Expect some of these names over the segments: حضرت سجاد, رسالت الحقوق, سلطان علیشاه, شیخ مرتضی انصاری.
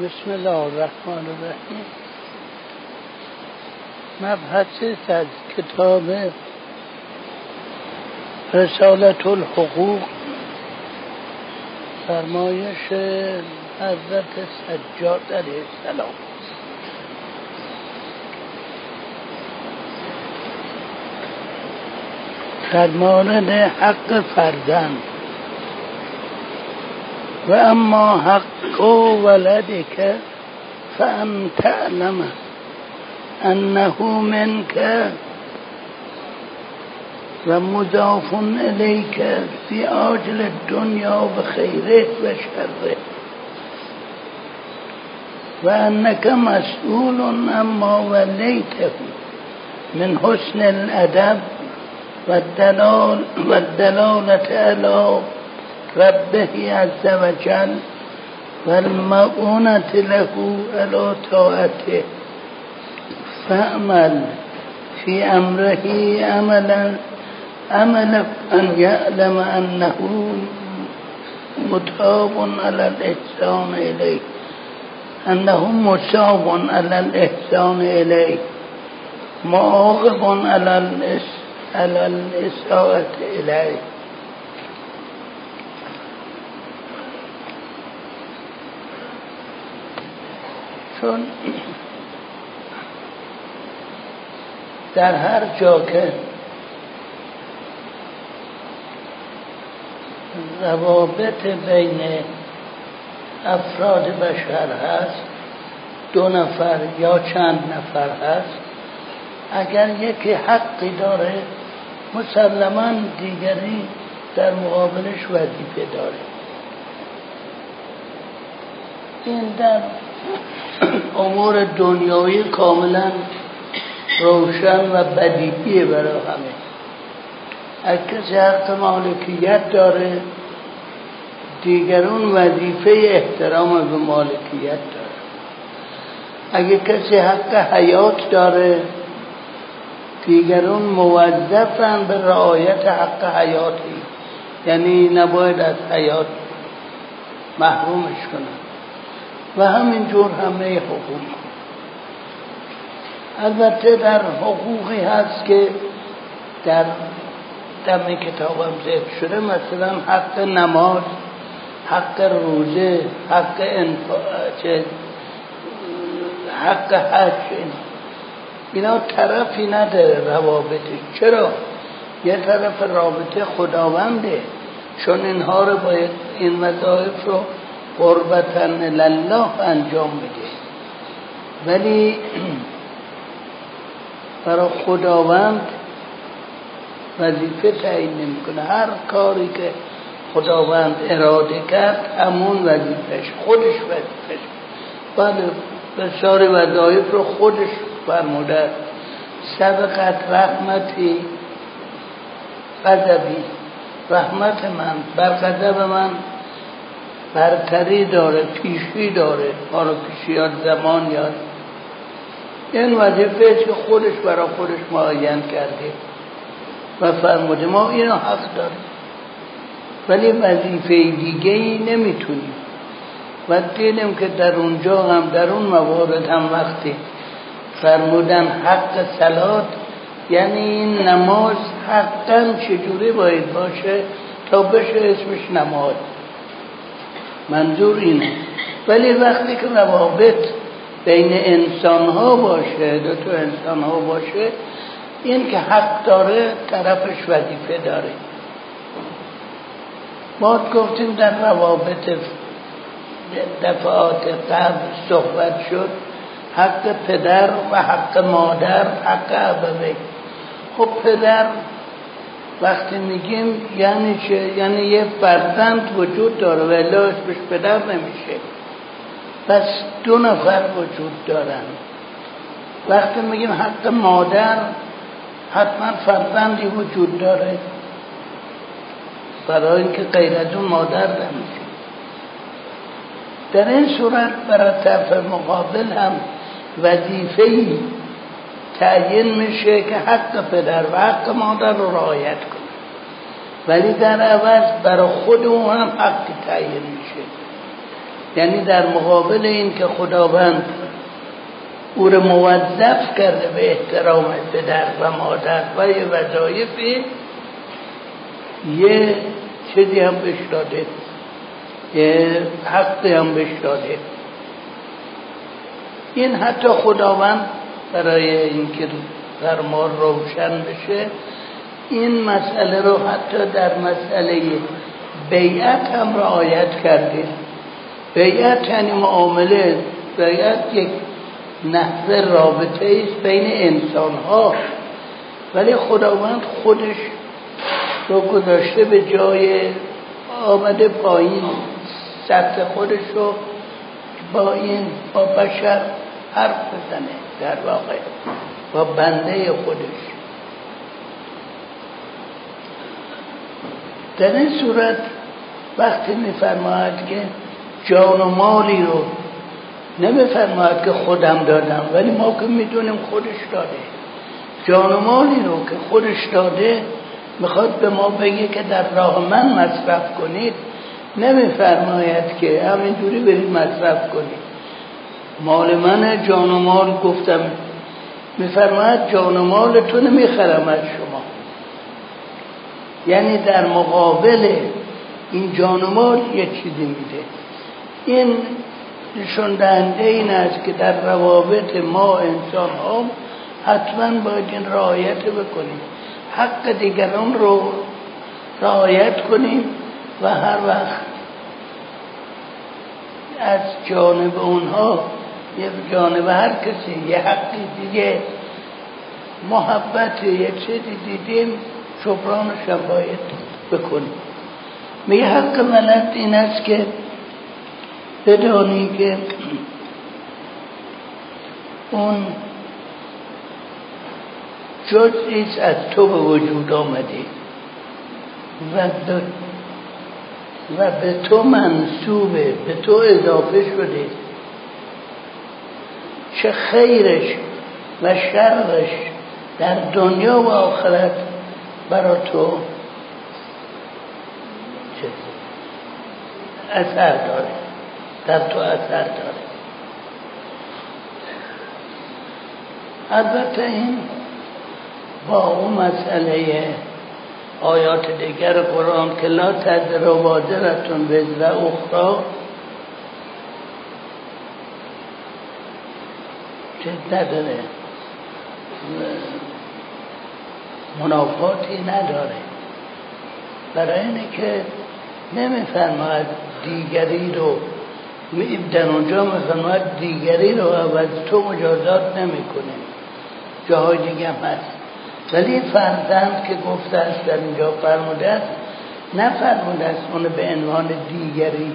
بسم الله الرحمن الرحیم. مبحث از کتاب رسالت الحقوق فرمایش حضرت سجاد علیه السلام. در مورد حق فرزند: و اما حق ولدك فان تعلم انه منك و مضاف الیک فی عاجل الدنیا و خیره و شره و انك مسئول اما ولیته من حسن الادب والدلالة على ربه عز وجل والمؤونة له على طاعته فأمل في أمره أملا أن يعلم أنه متاب على الإحسان إليه معاقب على الإساءة إليه. چون در هر جا که روابط بین افراد بشر هست، دو نفر یا چند نفر هست، اگر یکی حقی داره مسلماً دیگری در مقابلش وظیفه داره. این در امور دنیایی کاملاً روشن و بدیهیه برای همه. هر کسی حق مالکیت داره، دیگرون وظیفه احترام به مالکیت داره. اگه کسی حق حیات داره، دیگرون موظفن به رعایت حق حیاتی، یعنی نباید از حیات محرومش کنن و همینجور همه حقوق. البته در حقوقی هست که در دم کتابم ذکر شده، مثلا حق نماز، حق روزه، حق حق حج. اینا طرفی نداره روابطی. چرا؟ یه طرف رابطه خداونده، چون اینها رو باید، این وظایف رو قربتاً لله انجام میده، ولی برای خداوند وظیفه تعیین نمیکنه. هر کاری که خداوند اراده کرد همون وظیفه‌ش، خودش وظیفه‌ش. بله، بسیاری وظایف رو خودش فرموده: سبقت رحمتی غضبی، رحمت من بر غضب من برتری داره، پیشی داره. آنو پیشی یاد زمان یاد، این وظیفه که خودش برای خودش معین کرده و فرموده ما اینو حق داره، ولی وظیفه دیگه ای نمیتونیم. و دیدیم که در اونجا هم، در اون موارد هم، وقتی فرمودن حق صلات، یعنی این نماز حقاً چجوری باید باشه تا بشه اسمش نماز، منظور اینه. ولی وقتی که روابط بین انسان‌ها باشه، دو تا انسان‌ها باشه، این که حق داره طرفش وظیفه داره. ما گفتیم در روابط دفعات قبل صحبت شد، حق پدر و حق مادر، حق ابوین. خب پدر وقتی میگیم یعنی چه؟ یعنی یه فرزند وجود داره و الا اسمش پدر نمیشه. پس دو نفر وجود دارن. وقتی میگیم حق مادر، حتما فرزندی وجود داره، برای اینکه غیر از اون مادر نمیشه. در این صورت برای طرف مقابل هم وظیفه‌ای تعیین میشه که حق پدر و حق مادر رو رعایت کنه، ولی در عوض برای خود او هم حقی تعیین میشه. یعنی در مقابل این که خداوند او را موظف کرده به احترام پدر و مادر و یه وظایفی، یه چیزی هم بهش داده، یه حقی هم بهش داده. این حتی خداوند برای اینکه فرمان روشن بشه این مسئله رو حتی در مسئله بیعت هم رعایت کرده. بیعت یعنی معامله، بیعت یک نحوه رابطه ایست بین انسان ها، ولی خداوند خودش رو گذاشته به جای، آمده پایین سطح خودش رو با این با بشر حرف بزنه، در واقع با بنده خودش. در این صورت وقتی میفرماید که جان و مالی رو نمیفرماید که خودم دادم، ولی ما که میدونیم خودش داده. جان و مالی رو که خودش داده میخواد به ما بگه که در راه من مصرف کنید، نمیفرماید که همینجوری برید مصرف کنید، مال منه جان و مال گفتم. میفرماید جان و مال تو نمیخرم از شما، یعنی در مقابل این جان و مال یه چیزی میده. این نشون دهنده این است که در روابط ما انسان ها حتما باید این رعایت بکنیم، حق دیگران رو رعایت کنیم و هر وقت از جانب اونها یا جانب هر کسی یه حقی دیگه محبت یه چیزی دیدیم شبرانش هم باید بکنیم. میگه حق ملت این است که بدانی که اون جزئیست از تو به وجود آمده و به تو منسوبه، به تو اضافه شده. چه خیرش و شرش در دنیا و آخرت برای تو اثر داره، در تو اثر داره. البته این با اون مسئله آیات دیگر قرآن که لا تزر وازرتون وزر اخرى چه نداره، منافاتی نداره. برای اینه که نمیفرماید دیگری رو، در اونجا میفرماید دیگری رو عوض تو مجازات نمیکنه. جاهای دیگه هم هست، ولی فرزند که گفته است در اینجا فرموده است، نفرموده است اون به عنوان دیگری،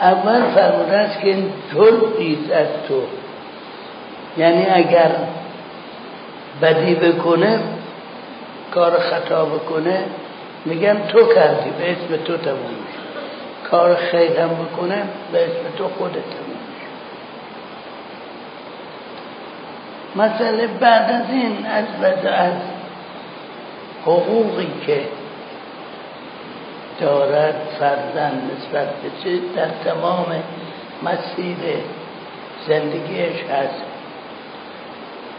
اول فرموده است که این جزئیست از تو، یعنی اگر بدی بکنه، کار خطا بکنه، میگن تو کردی، به اسم تو تموم میشه. کار خیرم بکنه، به اسم تو خودت تموم میشه. مسئله بعد از این از حقوقی که دارد فرزند نسبت به چیز در تمام مسیر زندگیش هست.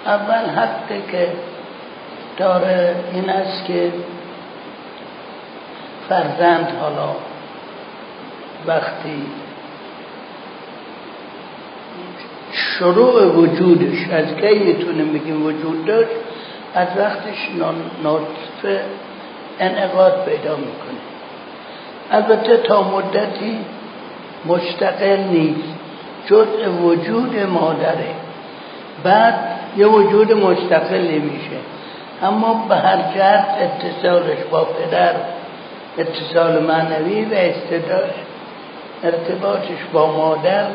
اول حقی که داره این است که فرزند حالا وقتی شروع وجودش، از کی میتونیم بگیم وجود داشت؟ از وقتش نطفه انعقاد پیدا میکنه. البته تا مدتی مستقل نیست، جزء وجود مادره، بعد یه وجود مستقلی میشه، اما به هر جهت اتصالش با پدر، اتصال معنوی و ارتباطش با مادر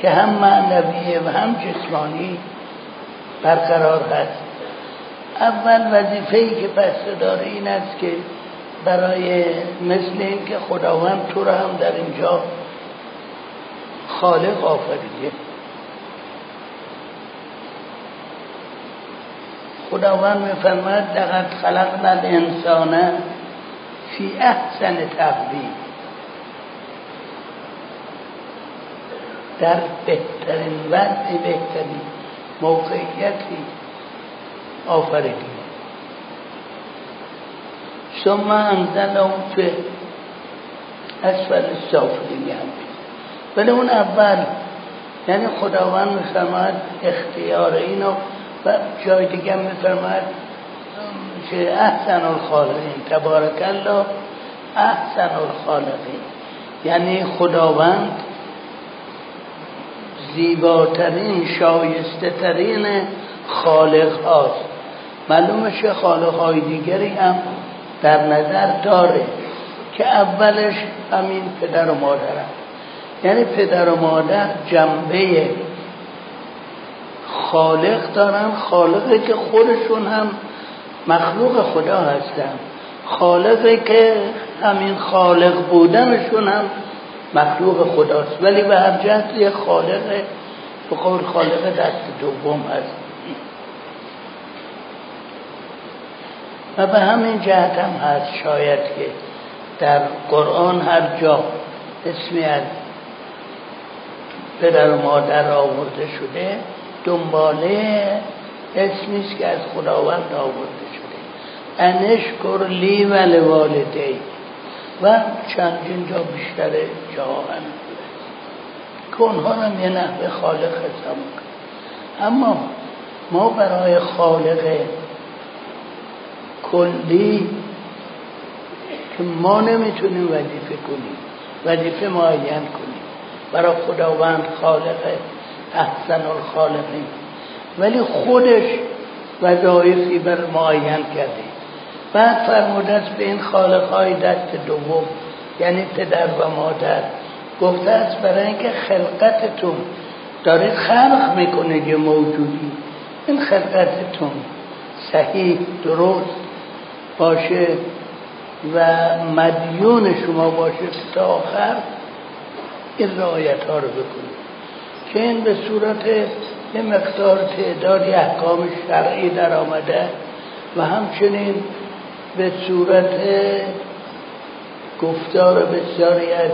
که هم معنویه و هم جسمانی برقرار هست. اول وظیفه‌ای که پس داره این است که برای مثل این که خداوند تو را هم در اینجا خالق آفریده. خداوند می‌فرماید لقد خلقنا الانسان فی احسن تقویم. در بهترین وقتی بهترین موقعیتی آفریدی. ثم انزلهم فی اسفل السافلین. ولی اون اول یعنی خداوند می‌فرماید اختیار اینو و جای دیگه می‌فرماید که احسن الخالقین، تبارک الله احسن الخالقین، یعنی خداوند زیباترین شایسته ترین خالق هاست. معلومه که خالق های دیگری هم در نظر داره که اولش همین پدر و مادر هم. یعنی پدر و مادر جنبه خالق دارن، خالقی که خودشون هم مخلوق خدا هستن، خالقی که همین خالق بودنشون هم مخلوق خداست، ولی به هر جهت یه خالق بخور خالق دست دوم هست و به همین جهت هم هست. شاید که در قرآن هر جا اسمی از پدر و مادر آورده شده دنباله اسمیست که از خداوند آورده شده، انشکر لی و لوالدی و چندین جا بیشتر جا هم که اونها هم یه نحوه خالق حساب میکنه. اما ما برای خالق کلی که ما نمیتونیم وظیفه کنیم، وظیفه معین کنیم، برای خداوند خالق احسن الخالقین، ولی خودش وظایفی بر معین کرده. بعد فرموده است به این خالقهای دست دوم یعنی پدر و مادر، گفته است برای اینکه خلقتتون دارید خلق میکنه یه موجودی، این خلقتتون صحیح درست باشه و مدیون شما باشه تا آخر، این رعایت ها رو بکنید که این به صورت یه مقدار تعدادی احکام شرعی در آمده و همچنین به صورت گفتار بسیاری از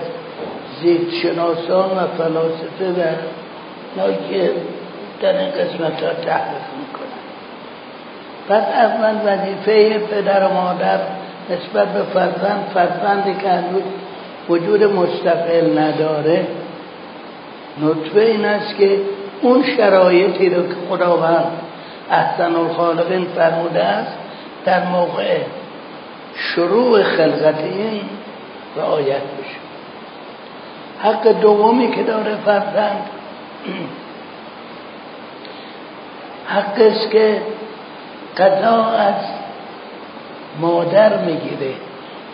زیستشناسان و فلاسفه و اینا که در این قسمت ها تحقیق میکنن. پس اول وظیفه پدر و مادر نسبت به فرزند، فرزندی که هنوز وجود مستقل نداره، نطفه این است که اون شرایطی رو که خداوند احسن الخالقین فرموده است در موقع شروع خلقت این رعایت بشه. حق دومی که داره فرزند حقی است که قضا از مادر میگیره،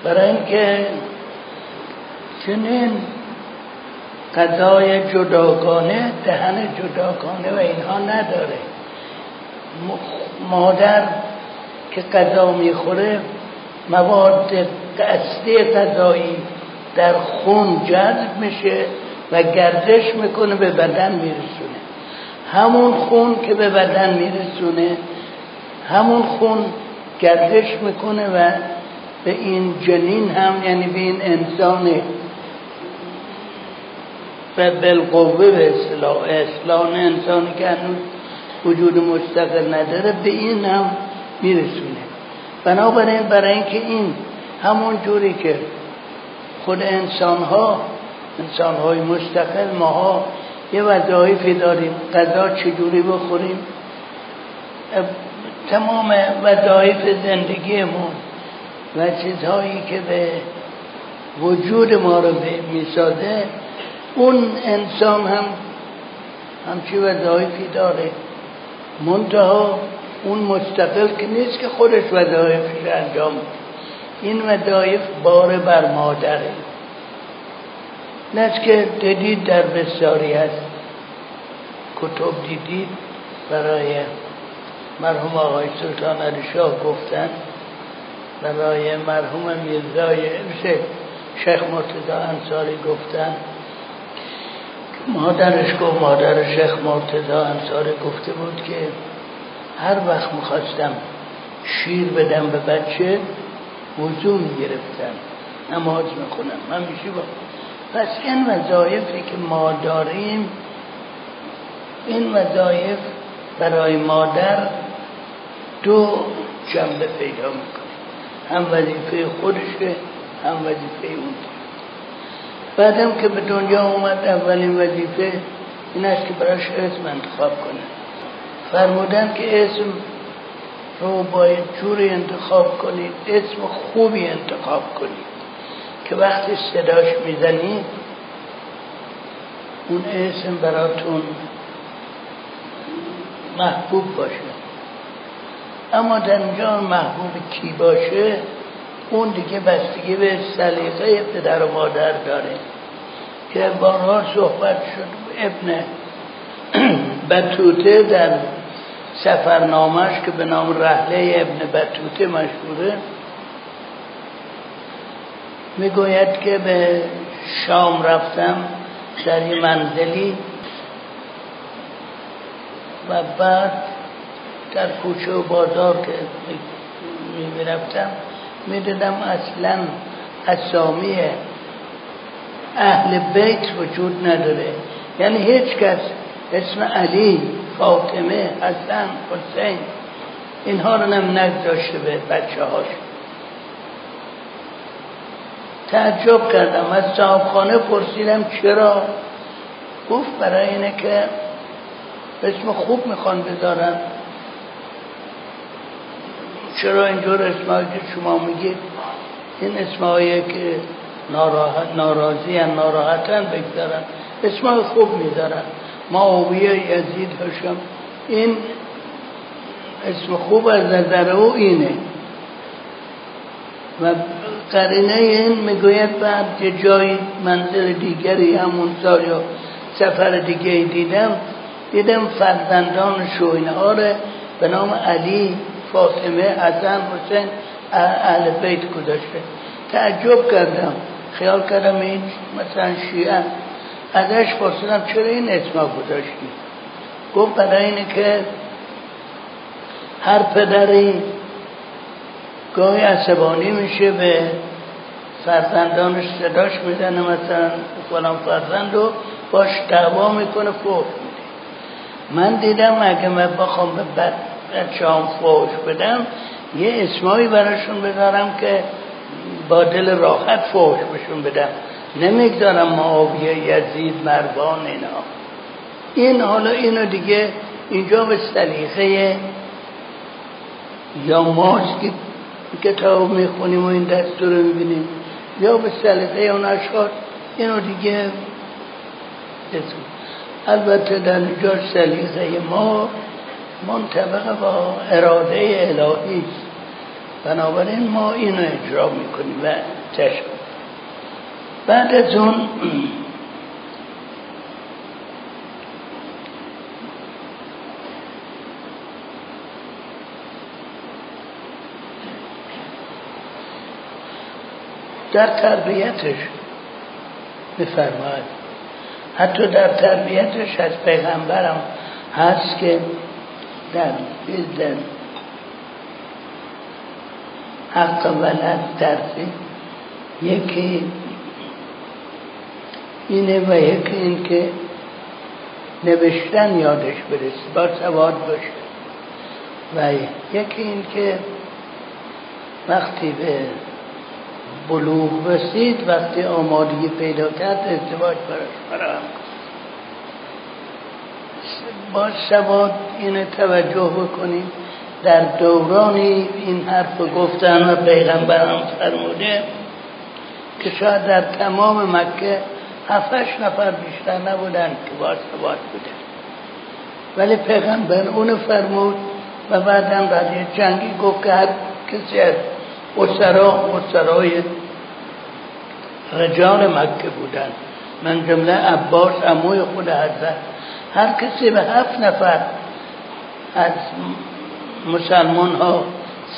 برای اینکه چنین قضای جداگانه، دهن جداگانه و اینها نداره. مادر که قضا میخوره مواد اصلی غذایی در خون جذب میشه و گردش میکنه به بدن میرسونه. همون خون که به بدن میرسونه همون خون گردش میکنه و به این جنین هم یعنی به این انسان و بالقوه به اصلاح انسانی که هنوز وجود مستقل نداره به این هم میرسونه. بنابراین برای اینکه این همون جوری که خود انسانهای مستقل ماها یه وظایفی داریم، غذا چجوری بخوریم، تمام وظایف زندگیمون و چیزهایی که به وجود ما رو میسازه، اون انسان هم همچی وظایفی داره، منتها اون مستقل که نیست که خودش وظایفش انجام میده. این وظایف بار بر مادره، نه که دیدید در بسیاری از کتب دیدید برای مرحوم آقای سلطان علیشاه گفتن، برای مرحوم میرزای شیخ مرتضی انصاری گفتن، مادر شیخ مرتضی انصاری گفته بود که هر وقت میخواستم شیر بدم به بچه وضو میگرفتم، نماز میخونم، من میشه با پس این وظایفی که ما داریم، این وظایف برای مادر دو جنبه پیدا میکنه، هم وظیفه خودشه هم وظیفه اون. بعدم که به دنیا اومد اولین وظیفه این است که براش اسم انتخاب کنه. فرمودن که اسم رو باید جوری انتخاب کنید، اسم خوبی انتخاب کنید که وقتی صداش میزنید اون اسم براتون محبوب باشه. اما در اینجا محبوب کی باشه اون دیگه بستگی به سلیقه پدر و مادر داره که بارها صحبت شد. ابن بطوطه در سفرنامهش که به نام رحلة ابن بطوطة مشهوره میگوید که به شام رفتم در یه منزلی و بعد در کوچه و بازار که میرفتم میدیدم اصلا اسامی اهل بیت وجود نداره، یعنی هیچ کس اسم علی، فاطمه، حسن، حسین اینها رو هم نگذاشته به بچه هاش. تعجب کردم، از صاحبخانه پرسیدم چرا؟ گفت برای اینه که اسم خوب میخوان بذارن. چرا اینجور اسمایی که شما میگید این اسمایی که ناراضی هم ناراحت هم بگذارن، اسمای خوب میذارن، معاویه، یزید، هاشم، این اسم خوب از نظر او اینه. و قرینه این میگوید بعد یه جای منزل دیگری همون سال یا سفر دیگه دیدم فرزندان شوینهاره به نام علی، فاطمه، حسن، حسین اهل بیت گذاشته. تعجب کردم، خیال کردم این مثلا شیعه. ازش پرسیدم چرا این اسما گذاشتی؟ گفت برای اینه که هر پدری گاهی عصبانی میشه به فرزندانش، صداش میزنه مثلا فلان فرزند رو باش دعوا میکنه، فوش میده. من دیدم اگه من بخوام به بچه هم فوش بدم یه اسمایی براشون بذارم که با دل راحت فوش بشون بدم، نمیگذارم معاویه، یزید، مروان اینا. این حالا اینو دیگه اینجا به سلیقه یا ماست که کتاب میخونیم و این دستور رو میبینیم یا به سلیقه اون اشخاص، اینو دیگه اسم. البته در اینجا سلیقه ما منطبق با اراده الهی است، بنابراین ما اینو اجرا میکنیم و تشکر. بعد از اون در تربیتش میفرماید، حتی در تربیتش از پیغمبرم هست که در بیزن حق ولد درسی، یکی اینه و یکی این که نوشتن یادش برسه، با سواد باشه، و یکی این که وقتی به بلوغ رسید، وقتی آمادگی پیدا کرد ازدواج براش فراهم کنه. با سواد اینه توجه بکنیم، در دورانی این حرف گفتن و پیغمبرم فرموده که شاید در تمام مکه 7-8 نفر بیشتر نبودن که با سواد بودن، ولی پیغمبر اونو فرمود. و بعدم بعد جنگی گفت که هر کسی از اسرای رجال مکه بودن، من جمله عباس عموی خود حضرت، هر کسی به 7 نفر از مسلمان ها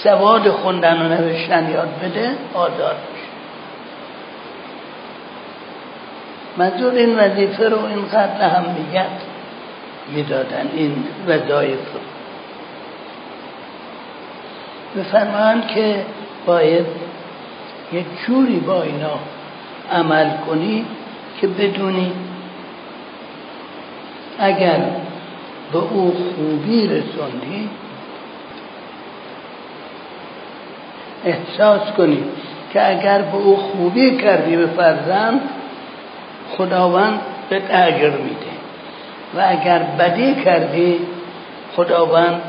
سواد خوندن و نوشتن یاد بده آزاد میشه. منظور این وظیفه رو اینقدر اهمیت میدادن، این وظایف رو. میفرمایند که باید یه جوری با اینا عمل کنی که بدونی اگر به او خوبی رسوندی احساس کنی که اگر به او خوبی کردی به فرزند خداوند بهت اجر میده و اگر بدی کردی خداوند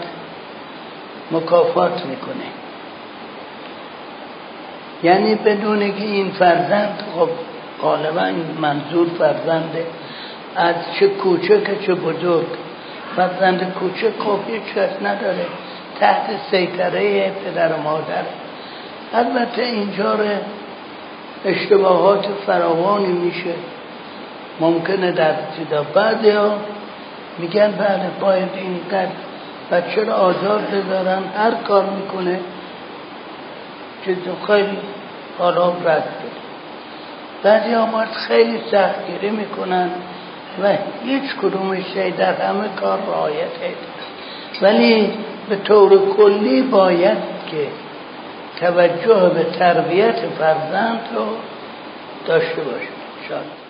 مکافات میکنه. یعنی بدونه که این فرزند، خب غالبا منظور فرزند از چه کوچک چه بزرگ، فرزند کوچک خوبی چشت نداره، تحت سیطره پدر و مادر. البته اینجا اشتباهات فراوانی میشه، ممکنه در ابتدا بعضی ها میگن بله باید اینقدر بچه را آزاد بذارن هر کار میکنه که خیلی آرام رد بده، بعضی ها مرد خیلی سختگیری میکنن و هیچ کدومش در همه کار رعایت هست. ولی به طور کلی باید که توجه به تربیت فرزند رو داشته باشیم.